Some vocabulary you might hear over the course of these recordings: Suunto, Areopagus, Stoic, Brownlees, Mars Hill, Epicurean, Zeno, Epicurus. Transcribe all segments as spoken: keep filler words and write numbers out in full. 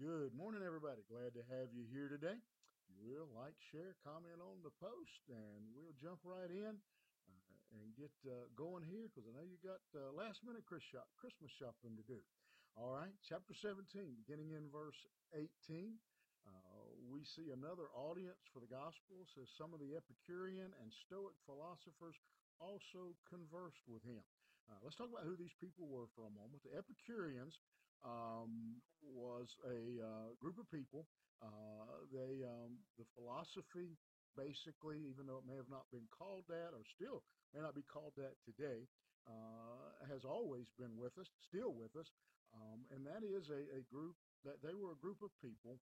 Good morning, everybody. Glad to have you here today. If you will, like, share, comment on the post, and we'll jump right in uh, and get uh, going here, because I know you got uh, last minute Christmas shopping to do. All right, chapter seventeen, beginning in verse eighteen. Uh, we see another audience for the gospel. It says some of the Epicurean and Stoic philosophers also conversed with him. Uh, let's talk about who these people were for a moment. The Epicureans um, was a uh, group of people. Uh, they um, the philosophy, basically, even though it may have not been called that, or still may not be called that today, uh, has always been with us, still with us, um, and that is a, a group that they were a group of people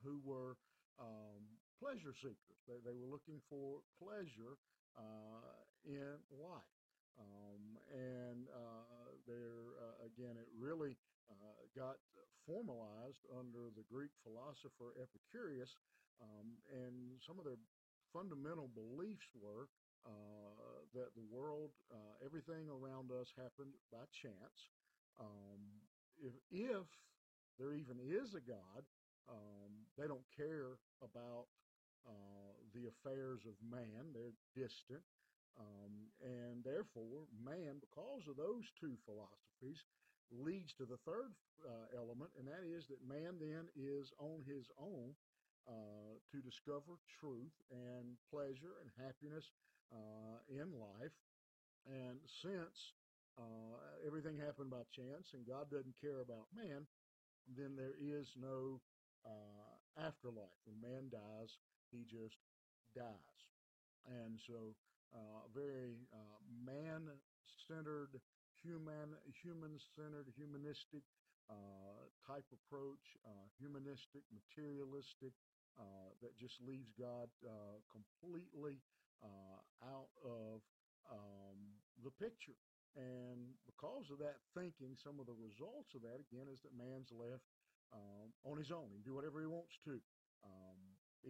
who were um, pleasure seekers. They, they were looking for pleasure uh, in life. Um, and uh, there, uh, again, it really uh, got formalized under the Greek philosopher Epicurus, um, and some of their fundamental beliefs were uh, that the world, uh, everything around us happened by chance. Um, if, if there even is a God, Um, they don't care about uh, the affairs of man. They're distant. Um, and therefore, man, because of those two philosophies, leads to the third uh, element, and that is that man then is on his own uh, to discover truth and pleasure and happiness uh, in life. And since uh, everything happened by chance and God doesn't care about man, then there is no uh afterlife. When man dies, he just dies. And so uh very uh man-centered, human human-centered, humanistic uh type approach, uh humanistic, materialistic, uh that just leaves God uh completely uh out of um the picture. And because of that thinking, some of the results of that, again, is that man's left Um, on his own. He can do whatever he wants to. Um,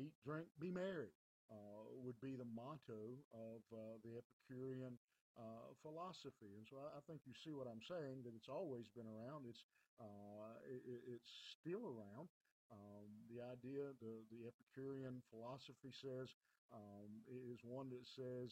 eat, drink, be merry uh, would be the motto of uh, the Epicurean uh, philosophy. And so I, I think you see what I'm saying, that it's always been around. It's uh, it, it's still around. Um, the idea, the, the Epicurean philosophy says, um, is one that says,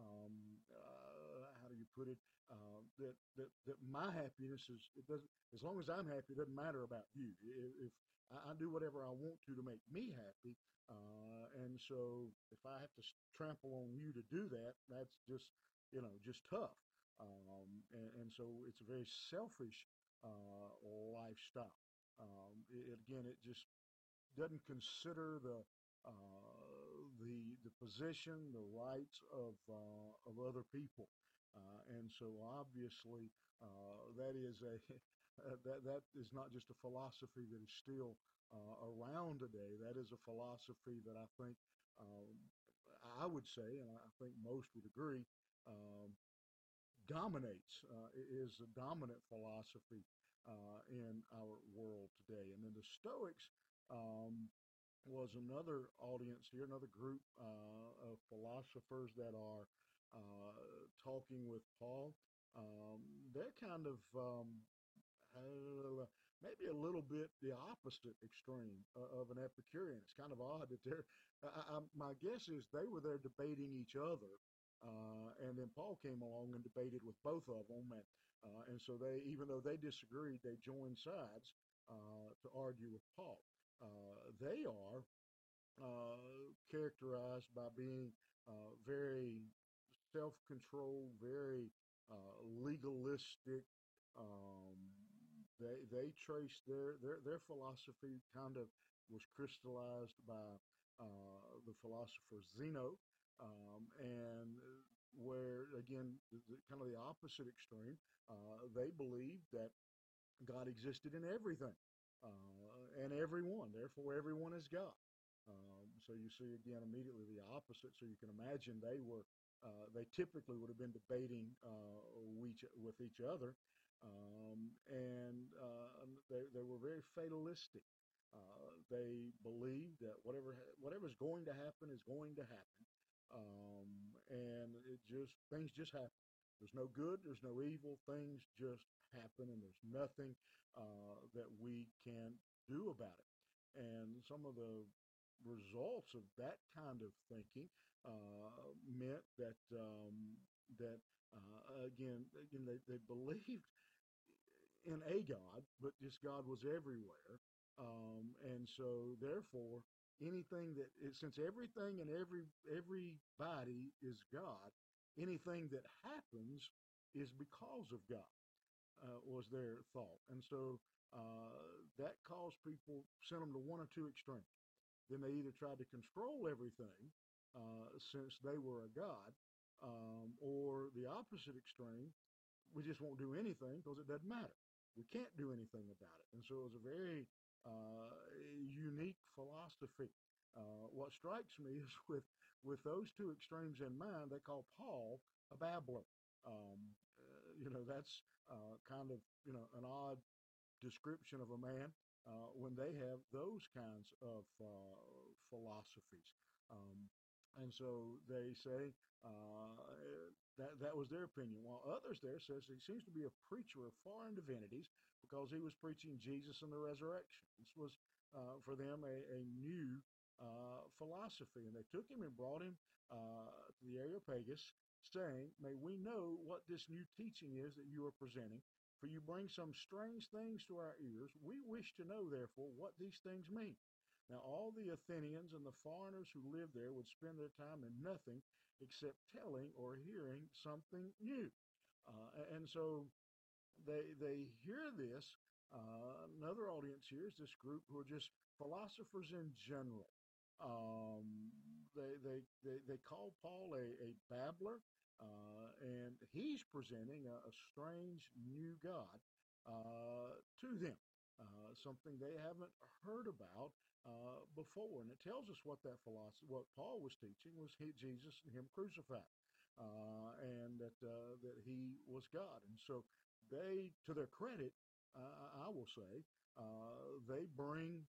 um, uh, how do you put it, uh, that, that, that my happiness is, it doesn't, as long as I'm happy, it doesn't matter about you. If, if I, I do whatever I want to to make me happy, uh, and so if I have to trample on you to do that, that's just, you know, just tough. Um, and, and so it's a very selfish uh, lifestyle. Um, it, again, it just doesn't consider the uh, the the position, the rights of uh, of other people, uh, and so obviously uh, that is a that that is not just a philosophy that is still uh, around today. That is a philosophy that I think um, I would say, and I think most would agree, um, dominates uh, is the dominant philosophy Uh, in our world today. And then the Stoics um, was another audience here, another group uh, of philosophers that are uh, talking with Paul. Um, they're kind of um, uh, maybe a little bit the opposite extreme uh, of an Epicurean. It's kind of odd that they're, I, I, my guess is they were there debating each other. Uh, and then Paul came along and debated with both of them. And, uh, and so they, even though they disagreed, they joined sides uh, to argue with Paul. Uh, they are uh, characterized by being uh, very self-controlled, very uh, legalistic. Um, they they trace their, their, their philosophy kind of was crystallized by uh, the philosopher Zeno. Um, and where, again, the, the, kind of the opposite extreme, uh, they believed that God existed in everything uh, and everyone. Therefore, everyone is God. Um, so you see, again, immediately the opposite. So you can imagine they were, uh, they typically would have been debating uh, each, with each other. Um, and uh, they, they were very fatalistic. Uh, they believed that whatever whatever's going to happen is going to happen. Um, and it just, things just happen. There's no good, there's no evil, things just happen, and there's nothing, uh, that we can do about it. And some of the results of that kind of thinking uh, meant that um, that uh, again, again they, they believed in a God, but this God was everywhere, um, and so therefore anything that since everything and every everybody is God, anything that happens is because of God, uh, was their thought. And so uh, that caused people, sent them to one or two extremes. Then they either tried to control everything uh, since they were a God, um, or the opposite extreme, we just won't do anything because it doesn't matter. We can't do anything about it. And so it was a very uh, unique philosophy. Uh, what strikes me is with, with those two extremes in mind, they call Paul a babbler. Um, uh, you know, that's uh, kind of, you know, an odd description of a man uh, when they have those kinds of uh, philosophies. Um, and so they say uh, that that was their opinion. While others there says he seems to be a preacher of foreign divinities because he was preaching Jesus and the resurrection. This was uh, for them a, a new uh, philosophy. And they took him and brought him uh, to the Areopagus, saying, "May we know what this new teaching is that you are presenting, for you bring some strange things to our ears. We wish to know, therefore, what these things mean." Now, all the Athenians and the foreigners who lived there would spend their time in nothing except telling or hearing something new. Uh, and so they, they hear this. Uh, another audience here is this group who are just philosophers in general. Um, they, they, they, they call Paul a, a babbler. Uh, and he's presenting a, a strange new God uh, to them, uh, something they haven't heard about uh, before. And it tells us what that philosophy, what Paul was teaching, was he, Jesus and him crucified, uh, and that uh, that he was God. And so they, to their credit, uh, I will say, uh, they bring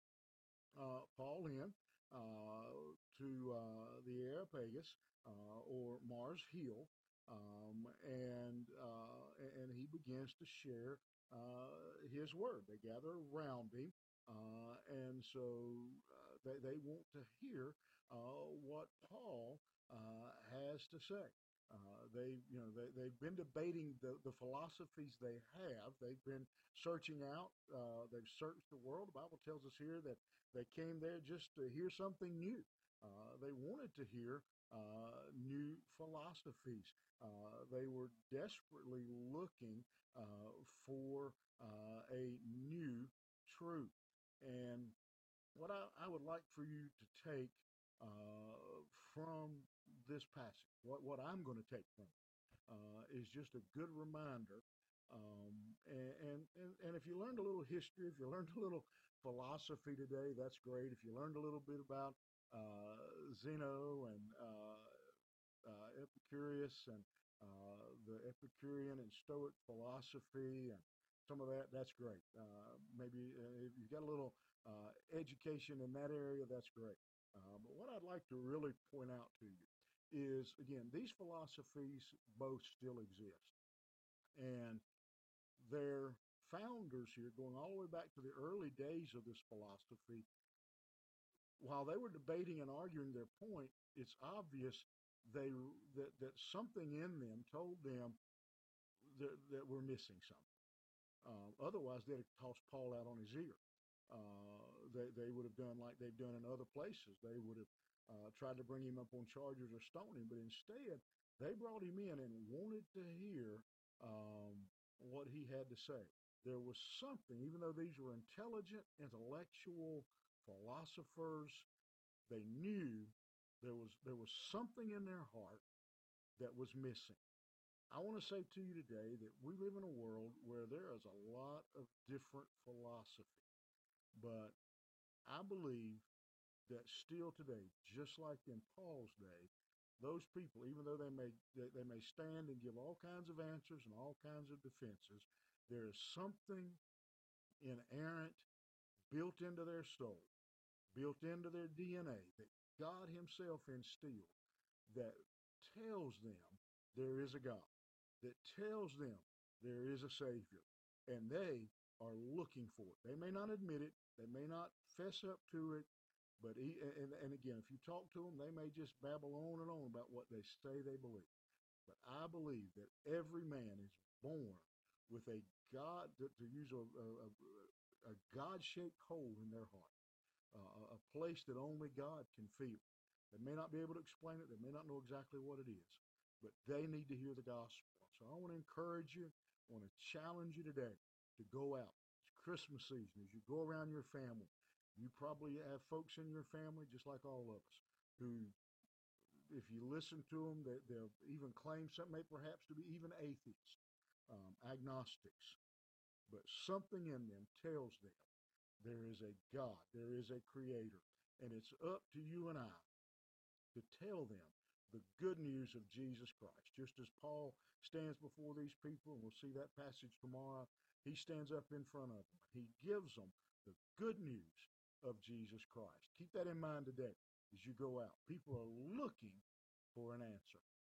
uh, Paul in uh, to uh, the Areopagus uh, or Mars Hill. Um, and uh, and he begins to share uh, his word. They gather around him, uh, and so uh, they, they want to hear uh, what Paul uh, has to say. Uh, they you know they they've been debating the, the philosophies they have. They've been searching out. Uh, they've searched the world. The Bible tells us here that they came there just to hear something new. Uh, they wanted to hear uh, new philosophies. Uh, they were desperately looking uh, for uh, a new truth. And what I, I would like for you to take uh, from this passage, what, what I'm going to take from it, uh, is just a good reminder. Um, and, and, and if you learned a little history, if you learned a little philosophy today, that's great. If you learned a little bit about uh, Zeno and uh, Uh, Epicurus and uh, the Epicurean and Stoic philosophy and some of that, that's great. Uh, maybe uh, if you've got a little uh, education in that area, that's great. Uh, but what I'd like to really point out to you is, again, these philosophies both still exist. And their founders here, going all the way back to the early days of this philosophy, while they were debating and arguing their point, it's obvious They that, that something in them told them that, that we're missing something. Uh, otherwise, they'd have tossed Paul out on his ear. Uh, they, they would have done like they've done in other places. They would have uh, tried to bring him up on charges or stone him, but instead, they brought him in and wanted to hear um, what he had to say. There was something, even though these were intelligent, intellectual philosophers, they knew There was there was something in their heart that was missing. I want to say to you today that we live in a world where there is a lot of different philosophy. But I believe that still today, just like in Paul's day, those people, even though they may they, they may stand and give all kinds of answers and all kinds of defenses, there is something inerrant built into their soul, built into their D N A that God himself instilled, that tells them there is a God, that tells them there is a Savior, and they are looking for it. They may not admit it. They may not fess up to it. But he, and, and again, if you talk to them, they may just babble on and on about what they say they believe. But I believe that every man is born with a God, to, to use a, a, a God-shaped hole in their heart, uh, a place that only God can feel. They may not be able to explain it. They may not know exactly what it is, but they need to hear the gospel. So I want to encourage you, I want to challenge you today to go out. It's Christmas season. As you go around your family, you probably have folks in your family, just like all of us, who, if you listen to them, they, they'll even claim some, may perhaps to be even atheists, um, agnostics. But something in them tells them there is a God, there is a creator, and it's up to you and I to tell them the good news of Jesus Christ. Just as Paul stands before these people, and we'll see that passage tomorrow, he stands up in front of them. He gives them the good news of Jesus Christ. Keep that in mind today as you go out. People are looking for an answer.